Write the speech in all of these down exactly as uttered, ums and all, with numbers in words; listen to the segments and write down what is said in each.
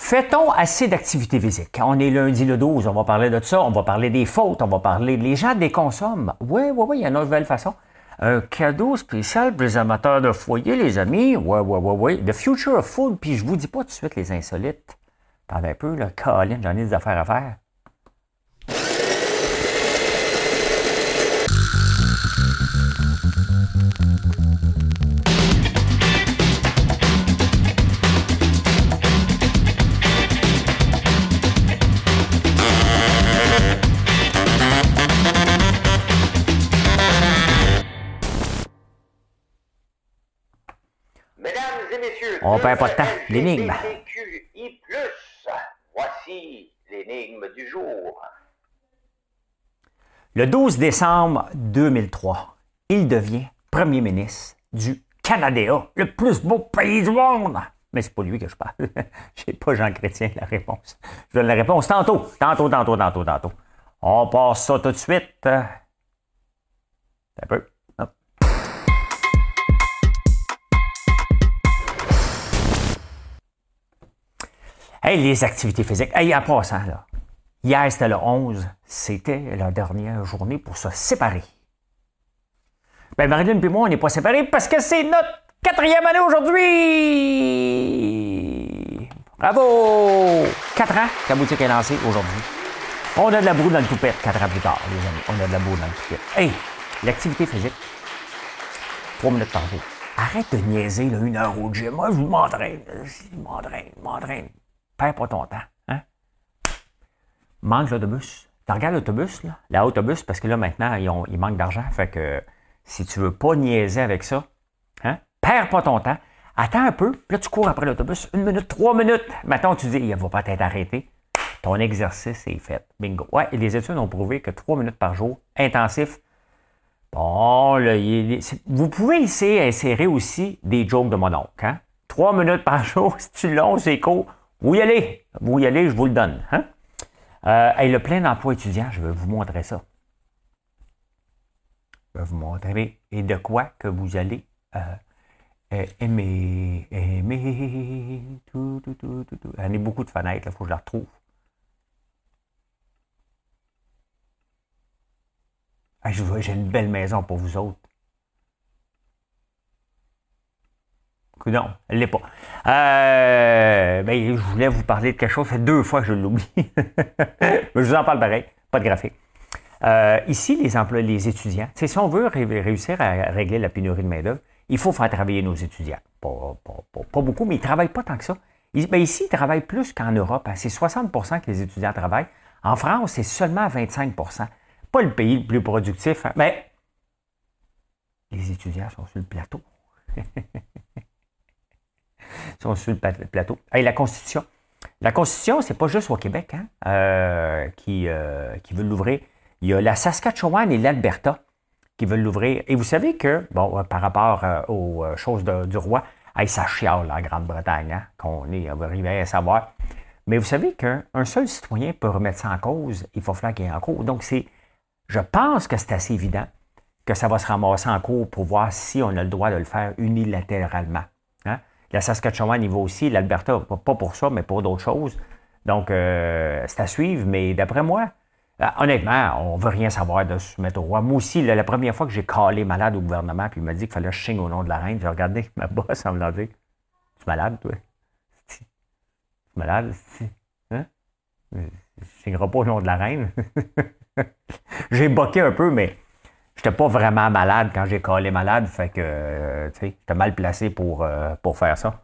Fait-on assez d'activité physique? On est lundi le douze, on va parler de ça, on va parler des fautes, on va parler... Les gens déconsomment. Oui, oui, oui, il y a une nouvelle façon. Un cadeau spécial pour les amateurs de foyer, les amis. Oui, oui, oui, oui. The Future of Food, puis je vous dis pas tout de suite les insolites. Attendez un peu, là, Colin, j'en ai des affaires à faire. On perd pas de temps. L'énigme. Voici l'énigme du jour. Le douze décembre deux mille trois, il devient premier ministre du Canada, le plus beau pays du monde. Mais c'est pas lui que je parle. J'ai pas Jean Chrétien la réponse. Je donne la réponse tantôt, tantôt, tantôt, tantôt, tantôt. On passe ça tout de suite. Un peu. Hey, les activités physiques. Hey, en passant, là, hier, c'était le onze. C'était la dernière journée pour se séparer. Ben, Marilyne et moi, on n'est pas séparés parce que c'est notre quatrième année aujourd'hui! Bravo! Quatre ans, la boutique est lancée aujourd'hui. On a de la boue dans le toupette, quatre ans plus tard, les amis. On a de la boue dans le toupette. Hey, l'activité physique. Trois minutes par jour. Arrête de niaiser, là, une heure au gym. Moi, je m'entraîne, je m'entraîne, je m'entraîne. Perds pas ton temps, hein? Manque l'autobus. Tu regardes l'autobus, là? L'autobus, parce que là, maintenant, ils, ont, ils manquent d'argent. Fait que si tu veux pas niaiser avec ça, hein? Perds pas ton temps. Attends un peu. Puis là, tu cours après l'autobus. Une minute, trois minutes. Maintenant, tu dis, il va pas être arrêté. Ton exercice est fait. Bingo. Ouais, et les études ont prouvé que trois minutes par jour, intensif. Bon, là, il est... vous pouvez essayer d'insérer aussi des jokes de mon oncle, hein? Trois minutes par jour, si tu long, c'est court. Vous y allez, vous y allez, je vous le donne. Hein? Euh, et le plein emploi étudiant, je vais vous montrer ça. Je vais vous montrer et de quoi que vous allez euh, euh, aimer, aimer, tout, tout, tout, tout, tout. J'en ai beaucoup de fenêtres, il faut que je la retrouve. Ah, je vois, j'ai une belle maison pour vous autres. Non, elle l'est pas. Euh, ben, je voulais vous parler de quelque chose. Ça fait deux fois que je l'oublie. Je vous en parle pareil. Pas de graphique. Euh, ici, les emplois, les étudiants, si on veut ré- réussir à régler la pénurie de main-d'œuvre, il faut faire travailler nos étudiants. Pas, pas, pas, pas beaucoup, mais ils ne travaillent pas tant que ça. Ils, ben, ici, ils travaillent plus qu'en Europe. Hein. C'est soixante pour cent que les étudiants travaillent. En France, c'est seulement vingt-cinq pour cent. Pas le pays le plus productif, hein, mais les étudiants sont sur le plateau. Sont sur le plateau. Hey, la Constitution. La Constitution, c'est pas juste au Québec hein, euh, qui, euh, qui veulent l'ouvrir. Il y a la Saskatchewan et l'Alberta qui veulent l'ouvrir. Et vous savez que, bon, par rapport euh, aux choses de, du roi, hey, ça chiale en Grande-Bretagne, hein, qu'on est, on va arriver à savoir. Mais vous savez qu'un seul citoyen peut remettre ça en cause. Il faut falloir qu'il y ait en cours. Donc, c'est, je pense que c'est assez évident que ça va se ramasser en cours pour voir si on a le droit de le faire unilatéralement. Hein? La Saskatchewan y va aussi, l'Alberta, pas pour ça, mais pour d'autres choses. Donc, euh, c'est à suivre, mais d'après moi, là, honnêtement, on ne veut rien savoir de se mettre au roi. Moi aussi, là, la première fois que j'ai calé malade au gouvernement, puis il m'a dit qu'il fallait que je signe au nom de la reine, j'ai regardé ma bosse en me l'en dire, tu es malade, toi? Tu es malade? Hein? Je ne signerai pas au nom de la reine. J'ai boqué un peu, mais j'étais pas vraiment malade quand j'ai calé malade, fait que, euh, tu sais, j'étais mal placé pour, euh, pour faire ça.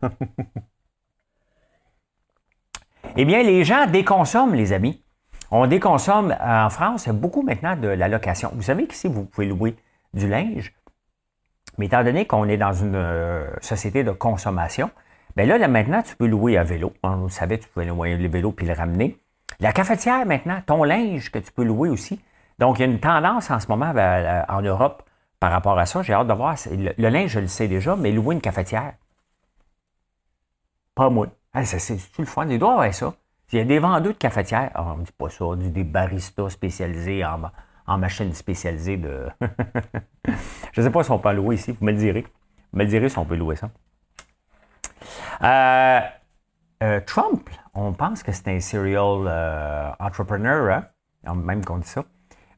Eh bien, les gens déconsomment, les amis. On déconsomme en France beaucoup maintenant de la location. Vous savez qu'ici, vous pouvez louer du linge, mais étant donné qu'on est dans une euh, société de consommation, bien là, là, maintenant, tu peux louer un vélo. On le savait, tu pouvais louer le vélo puis le ramener. La cafetière, maintenant, ton linge que tu peux louer aussi. Donc, il y a une tendance en ce moment en Europe par rapport à ça. J'ai hâte de voir. Le, le linge, je le sais déjà, mais louer une cafetière. Pas moi. Hey, c'est, c'est, c'est le fun. Il doit y avoir ça. Il y a des vendeurs de cafetières. Oh, on ne dit pas ça. On dit des baristas spécialisés en, en machines spécialisées de. Je ne sais pas si on peut louer ici. Vous me le direz. Vous me le direz si on peut louer ça. Euh, euh, Trump on pense que c'est un serial euh, entrepreneur, hein? Même qu'on dit ça,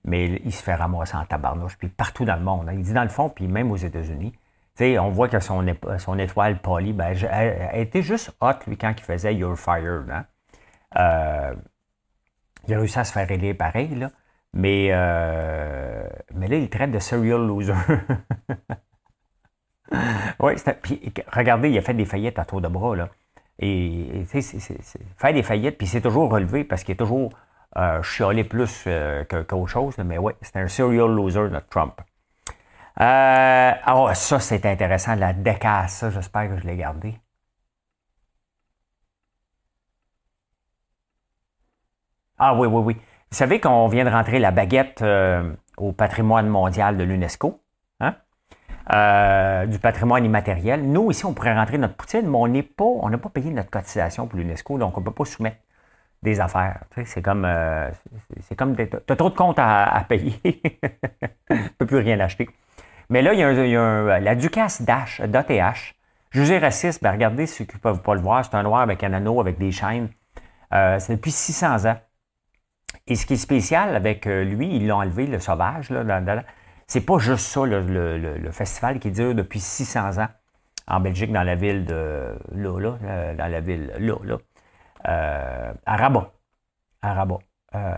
mais il se fait ramasser en tabarnouche, puis partout dans le monde. Hein? Il dit dans le fond, puis même aux États-Unis. T'sais, on voit que son, son étoile polie, ben, elle, elle était juste hot, lui, quand il faisait You're Fired. Hein? Euh, il a réussi à se faire élire pareil, là. Mais, euh, mais là, il traite de serial loser. Oui, puis regardez, il a fait des faillites à tour de bras, là. Et, et c'est, c'est, c'est, faire des faillites, puis c'est toujours relevé parce qu'il est toujours euh, chialé plus euh, qu'autre chose. Là, mais oui, c'est un serial loser, notre Trump. Euh, alors, ça, c'est intéressant, la décasse, ça, j'espère que je l'ai gardé. Ah oui, oui, oui. Vous savez qu'on vient de rentrer la baguette euh, au patrimoine mondial de l'UNESCO, hein? euh, du patrimoine immatériel. Nous, ici, on pourrait rentrer notre poutine, mais on n'est pas, on n'a pas payé notre cotisation pour l'UNESCO, donc on ne peut pas soumettre des affaires. C'est comme, euh, c'est comme des, t'as trop de comptes à, à payer. Tu ne peux plus rien acheter. Mais là, il y a, un, il y a un, la ducasse d'A T H, jugée raciste, ben regardez ceux qui ne peuvent pas le voir, c'est un noir avec un anneau, avec des chaînes. Euh, c'est depuis six cents ans. Et ce qui est spécial avec lui, ils l'ont enlevé, le sauvage, là, dans, dans, c'est pas juste ça, le, le, le festival qui dure depuis six cents ans en Belgique, dans la ville de... là, là, dans la ville, là, là. Euh, à Rabat. À Rabat. Euh,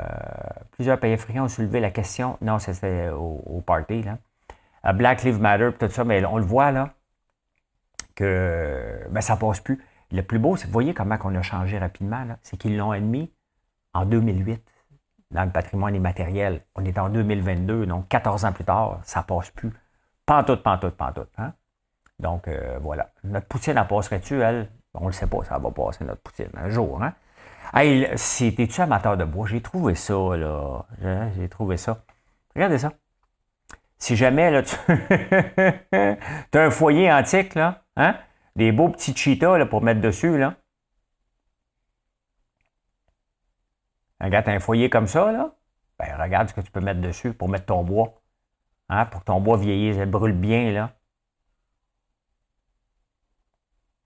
plusieurs pays africains ont soulevé la question. Non, c'était au, au party, là. Black Lives Matter, tout ça, mais on le voit, là, que ben, ça passe plus. Le plus beau, c'est, vous voyez comment on a changé rapidement, là, c'est qu'ils l'ont admis en deux mille huit, dans le patrimoine immatériel. On est en deux mille vingt-deux, donc quatorze ans plus tard, ça passe plus. Pantoute, pantoute, pantoute. Hein? Donc, euh, voilà. Notre poutine, elle passerait-tu, elle? On le sait pas, ça va passer, notre poutine, un jour, hein? Hey, c'était-tu amateur de bois? J'ai trouvé ça, là. J'ai trouvé ça. Regardez ça. Si jamais, là, tu as un foyer antique, là, hein? Des beaux petits cheetahs, là, pour mettre dessus, là. Regarde, t'as un foyer comme ça, là. Ben, regarde ce que tu peux mettre dessus pour mettre ton bois. Hein? Pour que ton bois vieillisse, elle brûle bien, là.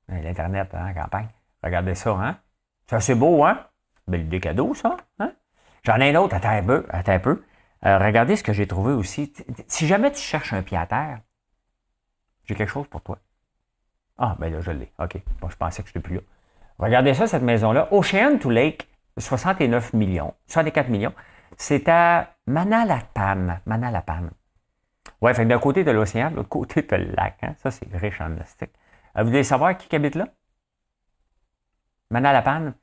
L'Internet, hein, campagne. Regardez ça, hein? Ça, c'est beau, hein? Belle idée cadeau, ça, hein? J'en ai un autre, attends un peu, attends un peu. Euh, regardez ce que j'ai trouvé aussi. Si jamais tu cherches un pied à terre, j'ai quelque chose pour toi. Ah, ben là, je l'ai. OK. Bon, je pensais que je n'étais plus là. Regardez ça, cette maison-là. Ocean to Lake, soixante-neuf millions. soixante-quatre millions. C'est à Manalapan. Manalapan. Ouais, fait que d'un côté, de l'océan, de l'autre côté, de le lac. Hein? Ça, c'est riche en plastique. Vous voulez savoir qui habite là? Manalapan.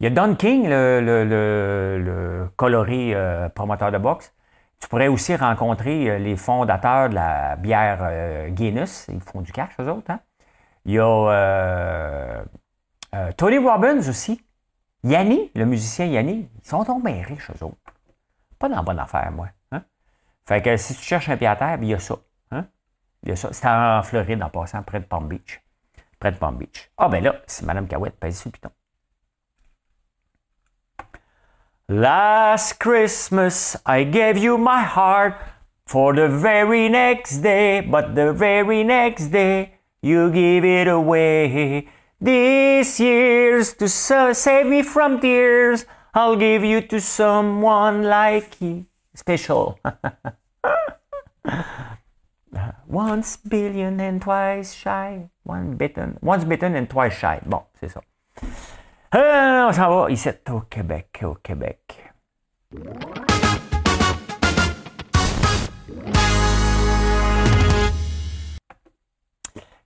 Il y a Don King, le, le, le, le coloré euh, promoteur de boxe. Tu pourrais aussi rencontrer les fondateurs de la bière euh, Guinness. Ils font du cash, eux autres. Hein? Il y a euh, euh, Tony Robbins aussi. Yanni, le musicien Yanni. Ils sont tombés riches, eux autres. Pas dans la bonne affaire, moi. Hein? Fait que si tu cherches un pied à terre, il y a ça. Hein? Il y a ça. C'est en Floride, en passant, près de Palm Beach. Près de Palm Beach. Ah, ben là, c'est Madame Cahouette, pèse sur le piton. Last Christmas, I gave you my heart for the very next day, but the very next day, you give it away. This year's to so- save me from tears, I'll give you to someone like you. Special. Once billion and twice shy. One bitten. Once bitten and twice shy. Bon, c'est ça. Euh, on s'en va ici au Québec, au Québec.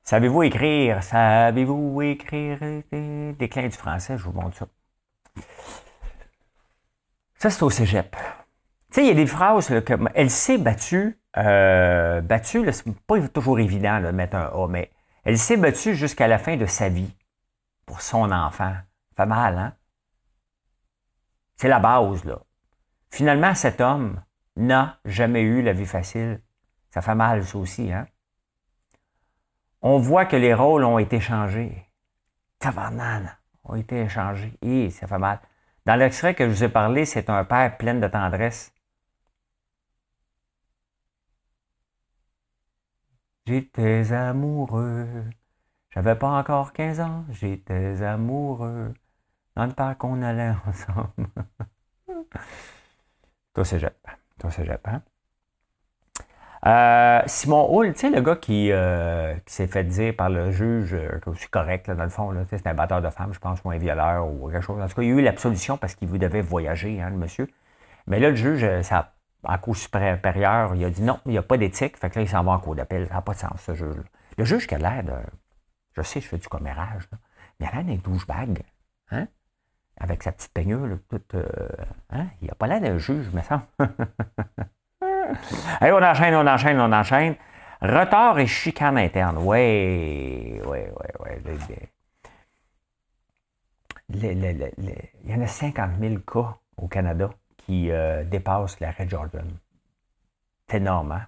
Savez-vous écrire? Savez-vous écrire? Déclin du français, je vous montre ça. Ça, c'est au cégep. Tu sais, il y a des phrases là, comme « Elle s'est battue euh, ». Battue, là, c'est pas toujours évident là, de mettre un « A », mais « Elle s'est battue jusqu'à la fin de sa vie pour son enfant ». Pas mal, hein? C'est la base, là. Finalement, cet homme n'a jamais eu la vie facile. Ça fait mal, ça aussi, hein? On voit que les rôles ont été changés. Tabarnane, ont été changés. Et ça fait mal. Dans l'extrait que je vous ai parlé, c'est un père plein de tendresse. J'étais amoureux. J'avais pas encore quinze ans. J'étais amoureux. dans le temps qu'on allait ensemble. Toi, c'est Jep. Toi, c'est Jep, hein? Euh, Simon Houle, tu sais, le gars qui, euh, qui s'est fait dire par le juge, euh, que c'est correct, là, dans le fond, c'est un batteur de femmes, je pense, ou un violeur, ou quelque chose. En tout cas, il y a eu l'absolution parce qu'il devait voyager, hein, le monsieur. Mais là, le juge, ça, en cour supérieure, il a dit non, il n'y a pas d'éthique, fait que là, il s'en va en cour d'appel. Ça n'a pas de sens, ce juge-là. Le juge qui a l'air de... Je sais, je fais du commérage, là, mais il a l'air d'un douchebag, hein? Avec sa petite peignule, toute... Euh, hein? Il n'a pas l'air d'un juge, me semble. Allez, on enchaîne, on enchaîne, on enchaîne. Retard et chicane interne. Oui, oui, oui, oui. Il y en a cinquante mille cas au Canada qui euh, dépassent l'arrêt Jordan. C'est énorme, hein?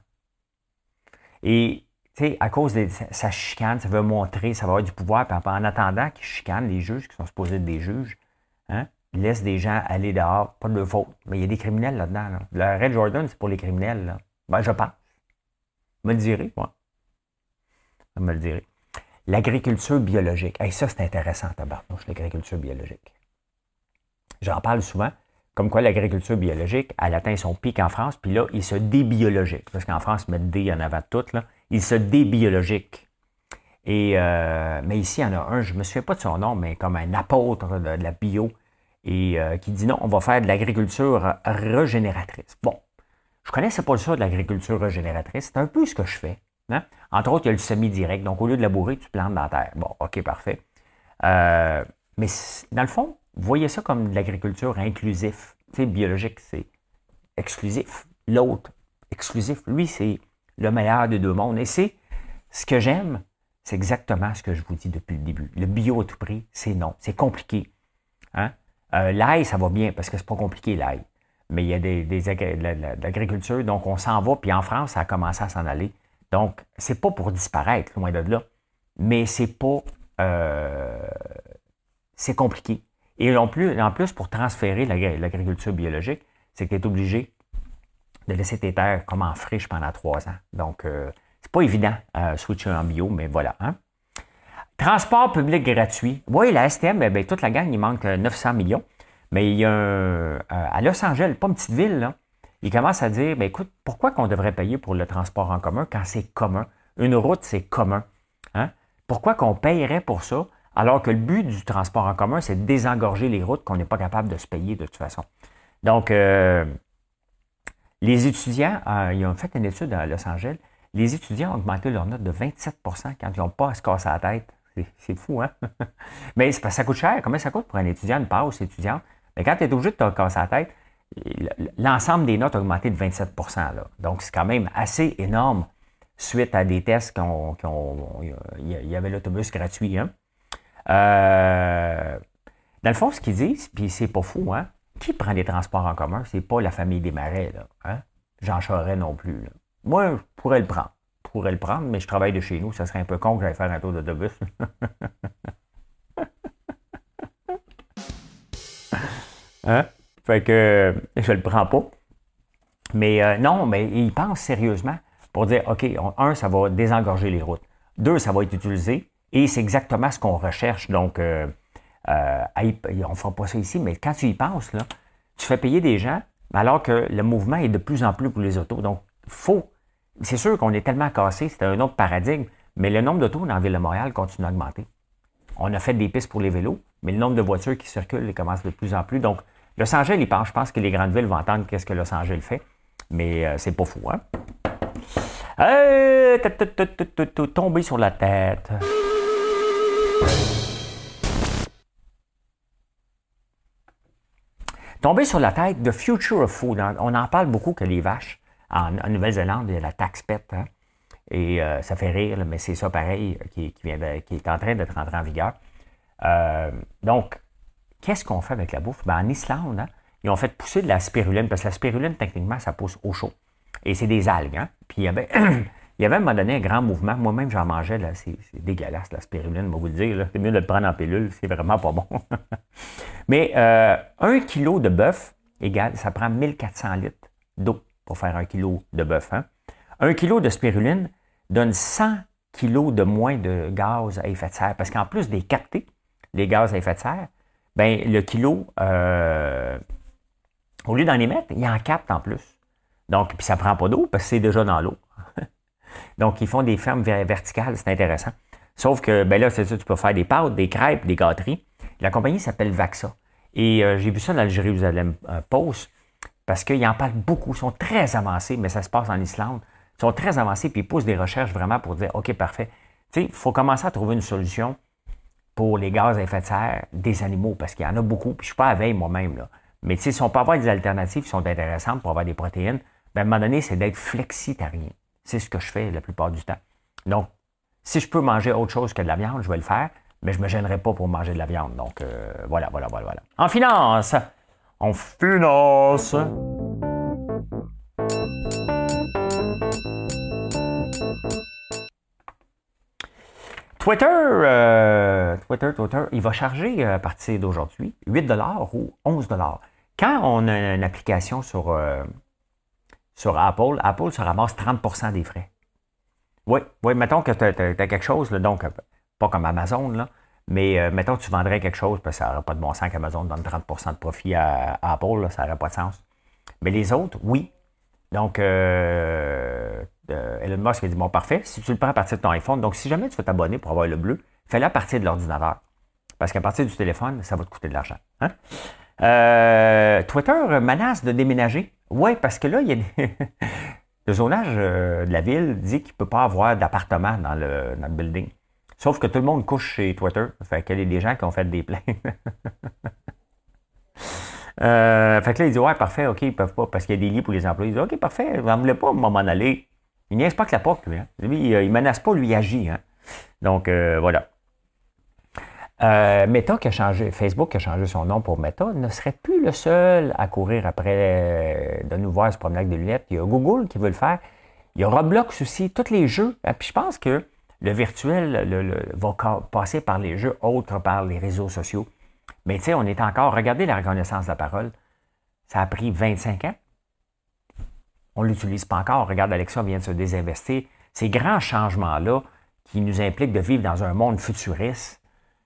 Et, tu sais, à cause de sa chicane, ça veut montrer, ça va avoir du pouvoir. Puis en attendant qu'ils chicanent, les juges qui sont supposés être des juges, hein? Ils laissent des gens aller dehors, pas de leur faute. Mais il y a des criminels là-dedans. Là. Le Red Jordan, c'est pour les criminels. Là. Ben, je pense. Vous me le direz, moi. Vous me le direz. L'agriculture biologique. Hey, ça, c'est intéressant, tabarnouche, l'agriculture biologique. J'en parle souvent. Comme quoi, l'agriculture biologique, elle atteint son pic en France, puis là, il se débiologique. Parce qu'en France, ils mettent D en avant de tout, là. Il se débiologique. Et, euh, mais ici, il y en a un, je ne me souviens pas de son nom, mais comme un apôtre de, de la bio. Et euh, qui dit non, on va faire de l'agriculture régénératrice. Bon, je ne connaissais pas ça de l'agriculture régénératrice, c'est un peu ce que je fais. Hein? Entre autres, il y a le semi-direct, donc au lieu de labourer, tu plantes dans la terre. Bon, ok, parfait. Euh, mais dans le fond, vous voyez ça comme de l'agriculture inclusive. Tu sais, biologique, c'est exclusif. L'autre, exclusif, lui, c'est le meilleur des deux mondes. Et c'est ce que j'aime, c'est exactement ce que je vous dis depuis le début. Le bio à tout prix, c'est non, c'est compliqué. Hein? Euh, l'ail, ça va bien, parce que c'est pas compliqué, l'ail. Mais il y a des, des, de l'agriculture, donc on s'en va, puis en France, ça a commencé à s'en aller. Donc, c'est pas pour disparaître, loin de là, mais c'est pas... Euh, c'est compliqué. Et en plus, en plus pour transférer l'agriculture biologique, c'est que tu es obligé de laisser tes terres comme en friche pendant trois ans. Donc, euh, c'est pas évident, euh, switcher en bio, mais voilà, hein. Transport public gratuit. Oui, la S T M, eh bien, toute la gang, il manque neuf cents millions. Mais il y a un, à Los Angeles, pas une petite ville, là, il commence à dire, bien, écoute, pourquoi qu'on devrait payer pour le transport en commun quand c'est commun? Une route, c'est commun. Hein? Pourquoi qu'on payerait pour ça alors que le but du transport en commun, c'est de désengorger les routes qu'on n'est pas capable de se payer de toute façon? Donc, euh, les étudiants, euh, ils ont fait une étude à Los Angeles, les étudiants ont augmenté leur note de vingt-sept pour cent quand ils n'ont pas à se casser la tête. C'est fou, hein? Mais c'est parce que ça coûte cher. Combien ça coûte pour un étudiant, une passe étudiante? Mais quand tu es obligé de te casser la tête, l'ensemble des notes a augmenté de vingt-sept pour cent. Là. Donc, c'est quand même assez énorme suite à des tests qu'on... Il y avait l'autobus gratuit. Hein? Euh, dans le fond, ce qu'ils disent, puis c'est pas fou, hein? Qui prend des transports en commun? C'est pas la famille des Marais, là. Hein? Jean Chrétien non plus. Là. Moi, je pourrais le prendre. pourrais le prendre, mais je travaille de chez nous. Ça serait un peu con que j'aille faire un tour d'autobus. Hein? Fait que je le prends pas. Mais euh, non, mais ils pensent sérieusement pour dire, OK, on, un, ça va désengorger les routes. Deux, ça va être utilisé. Et c'est exactement ce qu'on recherche. Donc, euh, euh, on ne fera pas ça ici, mais quand tu y penses, là, tu fais payer des gens, alors que le mouvement est de plus en plus pour les autos. Donc, il faut... C'est sûr qu'on est tellement cassé, c'est un autre paradigme, mais le nombre d'autos dans la ville de Montréal continue d'augmenter. On a fait des pistes pour les vélos, mais le nombre de voitures qui circulent commence de plus en plus. Donc, Los Angeles, il pense, je pense que les grandes villes vont entendre qu'est-ce que Los Angeles fait, mais euh, c'est pas fou, hein? Euh, Tombé sur la tête. Tombé sur la tête, The Future of Food. On en parle beaucoup que les vaches. En, en Nouvelle-Zélande, il y a la taxe pet. Hein? Et euh, ça fait rire, là, mais c'est ça pareil qui, qui, vient de, qui est en train d'être rentré en vigueur. Euh, donc, qu'est-ce qu'on fait avec la bouffe? Ben, en Islande, hein, ils ont fait pousser de la spiruline, parce que la spiruline, techniquement, ça pousse au chaud. Et c'est des algues. Hein? Puis il y avait, il y avait à un moment donné un grand mouvement. Moi-même, j'en mangeais. C'est dégueulasse, la spiruline, moi vous le dire. C'est mieux de le prendre en pilule. C'est vraiment pas bon. Mais euh, un kilo de bœuf, égale, ça prend mille quatre cents litres d'eau. Pour faire un kilo de bœuf. Hein? Un kilo de spiruline donne cent kilos de moins de gaz à effet de serre. Parce qu'en plus des captés, les gaz à effet de serre, bien, le kilo, euh, au lieu d'en émettre, il en capte en plus. Donc, puis ça ne prend pas d'eau parce que c'est déjà dans l'eau. Donc, ils font des fermes verticales, c'est intéressant. Sauf que, bien là, c'est ça, tu peux faire des pâtes, des crêpes, des gâteries. La compagnie s'appelle Vaxa. Et euh, j'ai vu ça dans le Jérusalem Post parce qu'ils en parlent beaucoup. Ils sont très avancés, mais ça se passe en Islande. Ils sont très avancés puis ils poussent des recherches vraiment pour dire, OK, parfait. Tu sais, il faut commencer à trouver une solution pour les gaz à effet de serre des animaux parce qu'il y en a beaucoup. Puis je ne suis pas à la veille moi-même, là. Mais tu sais, si on peut avoir des alternatives qui sont intéressantes pour avoir des protéines, bien, à un moment donné, c'est d'être flexitarien. C'est ce que je fais la plupart du temps. Donc, si je peux manger autre chose que de la viande, je vais le faire, mais je ne me gênerai pas pour manger de la viande. Donc, euh, voilà, voilà, voilà, voilà. En finance! En finance! Twitter, euh, Twitter, Twitter, il va charger à partir d'aujourd'hui huit dollars ou onze dollars. Quand on a une application sur, euh, sur Apple, Apple se ramasse trente pour cent des frais. Oui, oui, mettons que tu as quelque chose, là, donc pas comme Amazon, là, mais euh, mettons que tu vendrais quelque chose, parce que ça n'aurait pas de bon sens qu'Amazon donne trente pour cent de profit à, à Apple, là, ça n'aurait pas de sens. Mais les autres, oui. Donc, euh, euh, Elon Musk a dit, bon, parfait, si tu le prends à partir de ton iPhone, donc si jamais tu veux t'abonner pour avoir le bleu, fais-le à partir de l'ordinateur. Parce qu'à partir du téléphone, ça va te coûter de l'argent. Hein? Euh, Twitter menace de déménager. Oui, parce que là, il y a des... le zonage euh, de la ville dit qu'il ne peut pas avoir d'appartement dans le, dans le building. Sauf que tout le monde couche chez Twitter. Fait qu'il y a des gens qui ont fait des plaintes. Euh, fait que là, il dit, ouais, parfait, OK, ils peuvent pas, parce qu'il y a des lits pour les employés. Ils disent, OK, parfait, vous n'en voulez pas, m'en aller. Il niaise pas que la porte, lui. Hein? Lui, il ne menace pas, lui, il agit. Hein? Donc, euh, voilà. Euh, Meta, qui a changé, Facebook, qui a changé son nom pour Meta, ne serait plus le seul à courir après euh, de nouveau ce promenade de lunettes. Il y a Google qui veut le faire. Il y a Roblox aussi, tous les jeux. Hein? Puis je pense que le virtuel le, le, va passer par les jeux, autres par les réseaux sociaux. Mais tu sais, on est encore... Regardez la reconnaissance de la parole. Ça a pris vingt-cinq ans. On ne l'utilise pas encore. Regarde, Alexa vient de se désinvestir. Ces grands changements-là qui nous impliquent de vivre dans un monde futuriste,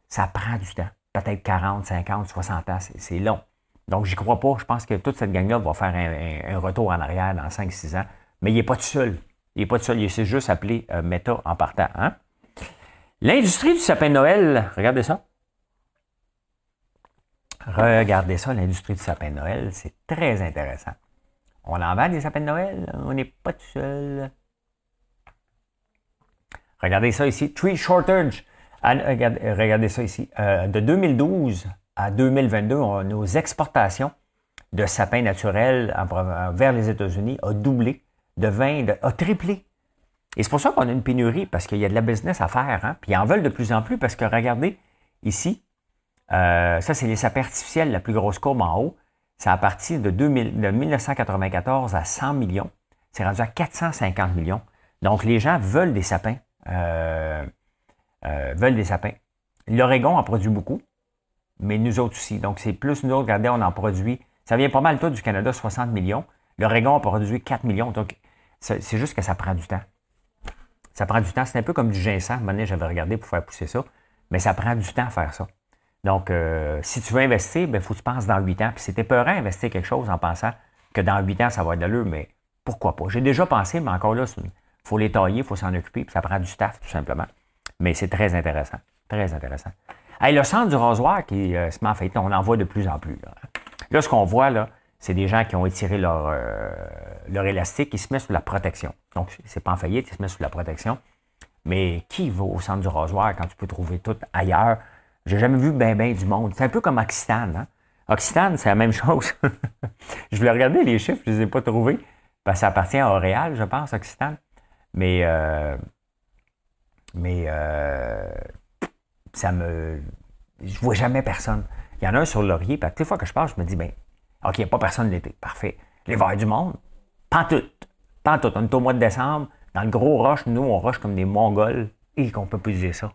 ça prend du temps. Peut-être quarante, cinquante, soixante ans. C'est long. Donc, j'y crois pas. Je pense que toute cette gang-là va faire un, un, un retour en arrière dans cinq six ans. Mais il n'est pas tout seul. Il n'est pas tout seul. Il s'est juste appelé euh, Meta en partant. Hein? L'industrie du sapin de Noël. Regardez ça. Regardez ça, l'industrie du sapin de Noël, c'est très intéressant. On en vend des sapins de Noël, on n'est pas tout seul. Regardez ça ici, Tree Shortage. Regardez ça ici. Euh, de deux mille douze à deux mille vingt-deux, on, nos exportations de sapins naturels en, vers les États-Unis ont doublé, de vingt, a triplé. Et c'est pour ça qu'on a une pénurie, parce qu'il y a de la business à faire. Hein? Puis ils en veulent de plus en plus, parce que regardez ici, Euh, ça, c'est les sapins artificiels, la plus grosse courbe en haut. Ça a parti de, deux mille, de mille neuf cent quatre-vingt-quatorze à cent millions. C'est rendu à quatre cent cinquante millions. Donc, les gens veulent des sapins. Euh, euh, veulent des sapins. L'Oregon en produit beaucoup, mais nous autres aussi. Donc, c'est plus nous autres. Regardez, on en produit. Ça vient pas mal tout du Canada, soixante millions. L'Oregon en produit quatre millions. Donc, c'est juste que ça prend du temps. Ça prend du temps. C'est un peu comme du ginseng. Maintenant, j'avais regardé pour faire pousser ça. Mais ça prend du temps à faire ça. Donc, euh, si tu veux investir, il ben, faut que tu penses dans huit ans. Puis c'est épeurant investir quelque chose en pensant que dans huit ans, ça va être de l'allure, mais pourquoi pas? J'ai déjà pensé, mais encore là, il faut les tailler, il faut s'en occuper, puis ça prend du staff, tout simplement. Mais c'est très intéressant, très intéressant. Hey, le centre du rasoir qui euh, se met en fait, on en voit de plus en plus. Là, là ce qu'on voit, là, c'est des gens qui ont étiré leur, euh, leur élastique, ils se mettent sous la protection. Donc, c'est pas en faillite, ils se mettent sous la protection. Mais qui va au centre du rasoir quand tu peux trouver tout ailleurs? J'ai jamais vu ben ben du monde. C'est un peu comme Occitane. Hein? Occitane, c'est la même chose. Je voulais regarder les chiffres, je ne les ai pas trouvés. Parce que ça appartient à Oréal, je pense, Occitane. Mais, euh, mais euh, ça me... Je vois jamais personne. Il y en a un sur Laurier, puis toutes les fois que je passe, je me dis, ben, OK, il n'y a pas personne l'été. Parfait. L'hiver du monde, pantoute. Pantoute. On est au mois de décembre, dans le gros roche, nous, on roche comme des Mongols. Et qu'on peut plus dire ça.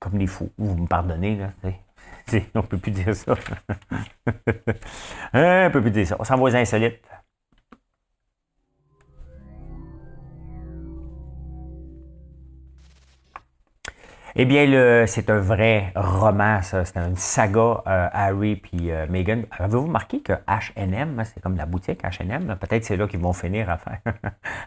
Comme des fous. Vous me pardonnez, là. T'sais, t'sais, on ne peut plus dire ça. On ne peut plus dire ça. On s'envoie aux insolites. Eh bien, le, c'est un vrai roman, ça. C'est une saga, euh, Harry puis euh, Meghan. Avez-vous remarqué que H and M, c'est comme la boutique H and M, peut-être c'est là qu'ils vont finir à, faire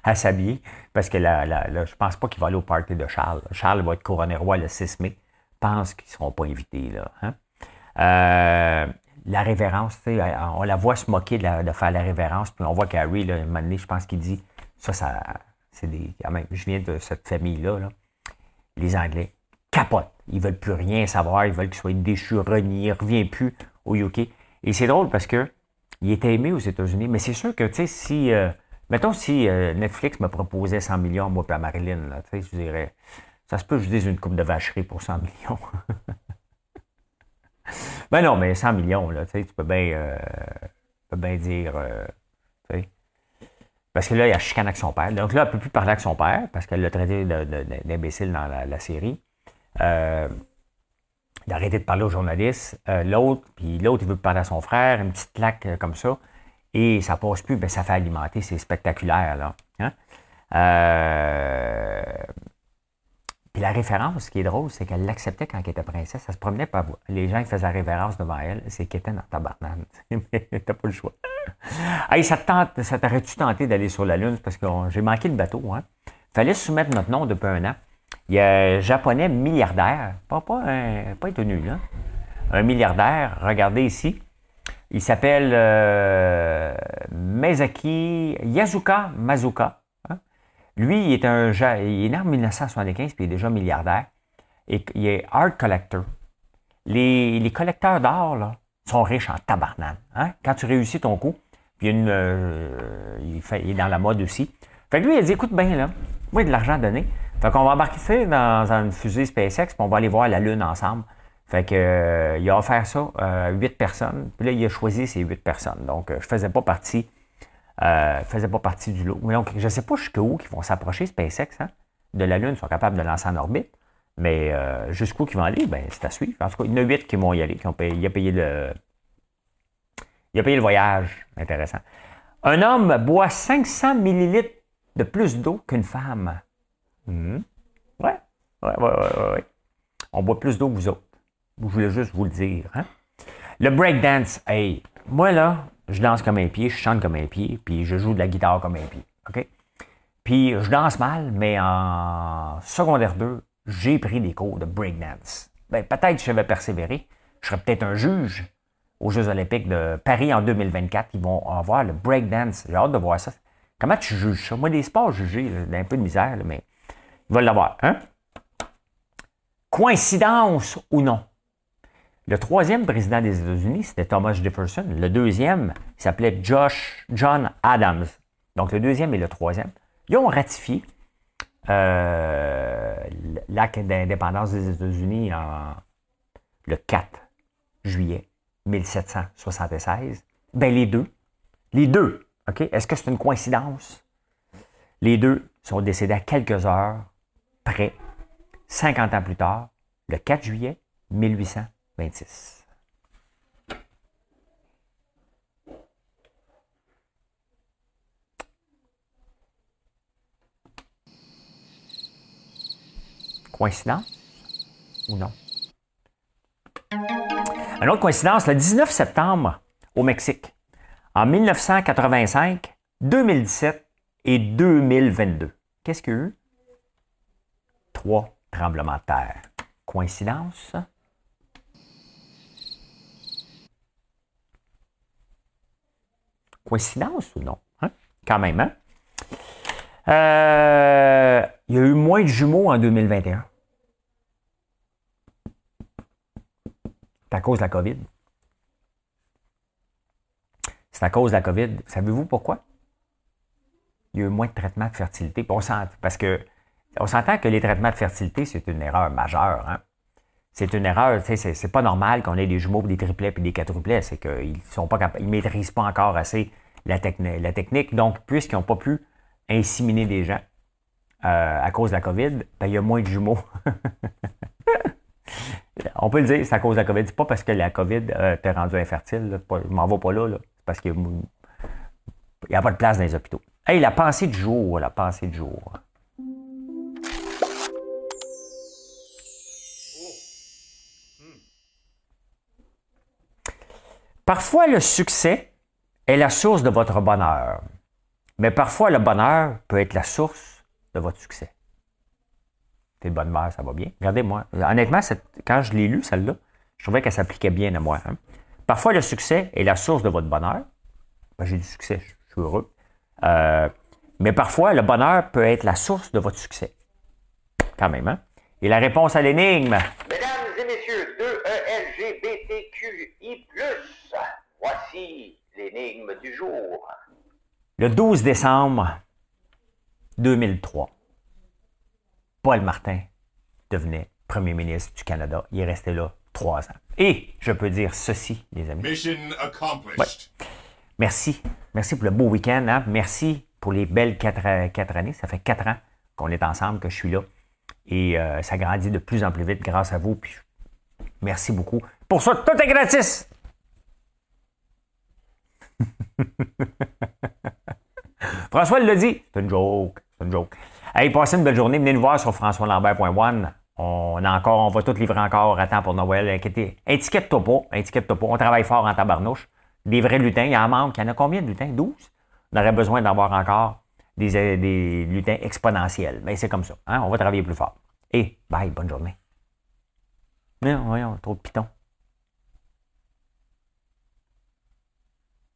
à s'habiller, parce que la, la, la, je pense pas qu'il va aller au party de Charles. Charles va être couronné roi le six mai. Je pense qu'ils ne seront pas invités, là. Hein? Euh, la révérence, on la voit se moquer de, la, de faire la révérence, puis on voit qu'Harry, là, un moment donné, je pense qu'il dit, ça, ça, c'est des... Je viens de cette famille-là, là. Les Anglais capotent. Ils ne veulent plus rien savoir. Ils veulent qu'ils soient déchus, reniés. Ils ne reviennent plus au U K. Et c'est drôle parce que il était aimé aux États-Unis. Mais c'est sûr que, tu sais, si... Euh, mettons si euh, Netflix me proposait cent millions, moi, puis à Marilyne, là, tu sais, je dirais... Ça se peut que je dise une coupe de vacherie pour cent millions. Ben non, mais cent millions, là, tu sais, tu peux bien euh, tu peux bien dire... Euh, tu sais... Parce que là, il a chicané avec son père. Donc là, elle ne peut plus parler avec son père parce qu'elle l'a traité d'imbécile dans la, la série. Euh, d'arrêter de parler aux journalistes. Euh, l'autre, puis l'autre, il veut parler à son frère, une petite claque comme ça. Et ça passe plus, ben ça fait alimenter. C'est spectaculaire, là. Hein? Euh... Puis la référence, ce qui est drôle, c'est qu'elle l'acceptait quand elle était princesse. Elle se promenait par voie. Les gens qui faisaient la révérence devant elle, c'est qu'elle était dans ta barnane. Mais t'as pas le choix. Hey, ça, te tente, ça t'aurait-tu tenté d'aller sur la Lune? Parce que on, j'ai manqué le bateau. Hein? Fallait soumettre notre nom depuis un an. Il y a un Japonais milliardaire. Pas, pas, un, pas être nul, là. Un milliardaire. Regardez ici. Il s'appelle euh, Masaki Yasuka Mazuka. Lui, il est, un, il est né en mille neuf cent soixante-quinze, puis il est déjà milliardaire. Et il est art collector. Les, les collecteurs d'art, là, sont riches en tabarnane. Hein? Quand tu réussis ton coup, puis il, y a une, euh, il, fait, il est dans la mode aussi. Fait que lui, il a dit, écoute bien, là, moi, il y a de l'argent donné. Fait qu'on va embarquer dans une fusée SpaceX, puis on va aller voir la Lune ensemble. Fait que euh, il a offert ça à huit personnes. Puis là, il a choisi ces huit personnes. Donc, euh, je faisais pas partie... Euh, faisait pas partie du lot. Mais donc, je ne sais pas jusqu'où ils vont s'approcher, SpaceX, hein, de la Lune. Ils sont capables de lancer en orbite. Mais euh, jusqu'où ils vont aller, ben, c'est à suivre. En tout cas, il y en a huit qui vont y aller. Qui ont payé, il, a payé le, il a payé le voyage. Intéressant. Un homme boit cinq cents millilitres de plus d'eau qu'une femme. Mmh. Ouais. Ouais, ouais, ouais, ouais. On boit plus d'eau que vous autres. Je voulais juste vous le dire. Hein? Le breakdance, hey, moi là, je danse comme un pied, je chante comme un pied, puis je joue de la guitare comme un pied, OK? Puis je danse mal, mais en secondaire deux, j'ai pris des cours de breakdance. Bien, peut-être que je vais persévérer. Je serais peut-être un juge aux Jeux olympiques de Paris en deux mille vingt-quatre. Ils vont avoir le breakdance. J'ai hâte de voir ça. Comment tu juges ça? Moi, des sports jugés, j'ai un peu de misère, là, mais ils vont l'avoir, hein? Coïncidence ou non? Le troisième président des États-Unis, c'était Thomas Jefferson. Le deuxième, il s'appelait Josh, John Adams. Donc, le deuxième et le troisième. Ils ont ratifié euh, l'acte d'indépendance des États-Unis en, le quatre juillet mille sept cent soixante-seize. Ben les deux. Les deux. OK? Est-ce que c'est une coïncidence? Les deux sont décédés à quelques heures près, cinquante ans plus tard, le quatre juillet mille huit cent soixante-seize. vingt-six. Coïncidence ou non? Une autre coïncidence, le dix-neuf septembre au Mexique. En mille neuf cent quatre-vingt-cinq, deux mille dix-sept et deux mille vingt-deux. Qu'est-ce qu'il y a eu? Trois tremblements de terre. Coïncidence? Coïncidence ou non? Hein? Quand même, hein? Euh, il y a eu moins de jumeaux en deux mille vingt et un. C'est à cause de la COVID. C'est à cause de la COVID. Savez-vous pourquoi? Il y a eu moins de traitements de fertilité. On s'entend, parce que on s'entend que les traitements de fertilité, c'est une erreur majeure. Hein? C'est une erreur, tu sais, c'est, c'est pas normal qu'on ait des jumeaux, des triplets puis des quadruplets. C'est qu'ils sont pas capables, ils maîtrisent pas encore assez la, techni- la technique. Donc, puisqu'ils n'ont pas pu inséminer des gens euh, à cause de la COVID, ben, il y a moins de jumeaux. On peut le dire, c'est à cause de la COVID. C'est pas parce que la COVID euh, t'a rendu infertile. Là, pas, je m'en vais pas là, là. C'est parce qu'il n'y a, a pas de place dans les hôpitaux. Hey, la pensée du jour, la pensée du jour. Parfois, le succès est la source de votre bonheur, mais parfois, le bonheur peut être la source de votre succès. T'es de bonne mère, ça va bien. Regardez-moi. Honnêtement, cette, quand je l'ai lu, celle-là, je trouvais qu'elle s'appliquait bien à moi. Hein. Parfois, le succès est la source de votre bonheur. Ben, j'ai du succès, je, je suis heureux. Euh, mais parfois, le bonheur peut être la source de votre succès. Quand même, hein? Et la réponse à l'énigme. Mesdames et messieurs, deux E L G B T Q I plus, voici l'énigme du jour. Le douze décembre deux mille trois, Paul Martin devenait premier ministre du Canada. Il est resté là trois ans. Et je peux dire ceci, les amis. Mission accomplished. Ouais. Merci. Merci pour le beau week-end. Hein? Merci pour les belles quatre, quatre années. Ça fait quatre ans qu'on est ensemble, que je suis là. Et euh, ça grandit de plus en plus vite grâce à vous. Puis, merci beaucoup. Pour ça, tout est gratis! François le dit. C'est une joke. C'est une joke. Allez, passez une belle journée. Venez nous voir sur françois lambert point one. On a encore, on va tout livrer encore à temps pour Noël. Inquiétez. Étiquette-toi pas. Étiquette-toi pas. On travaille fort en tabarnouche. Des vrais lutins. Il y en manque. Il y en a combien de lutins? douze? On aurait besoin d'avoir encore des, des lutins exponentiels. Mais c'est comme ça. Hein? On va travailler plus fort. Et bye. Bonne journée. Non, voyons, trop de pitons.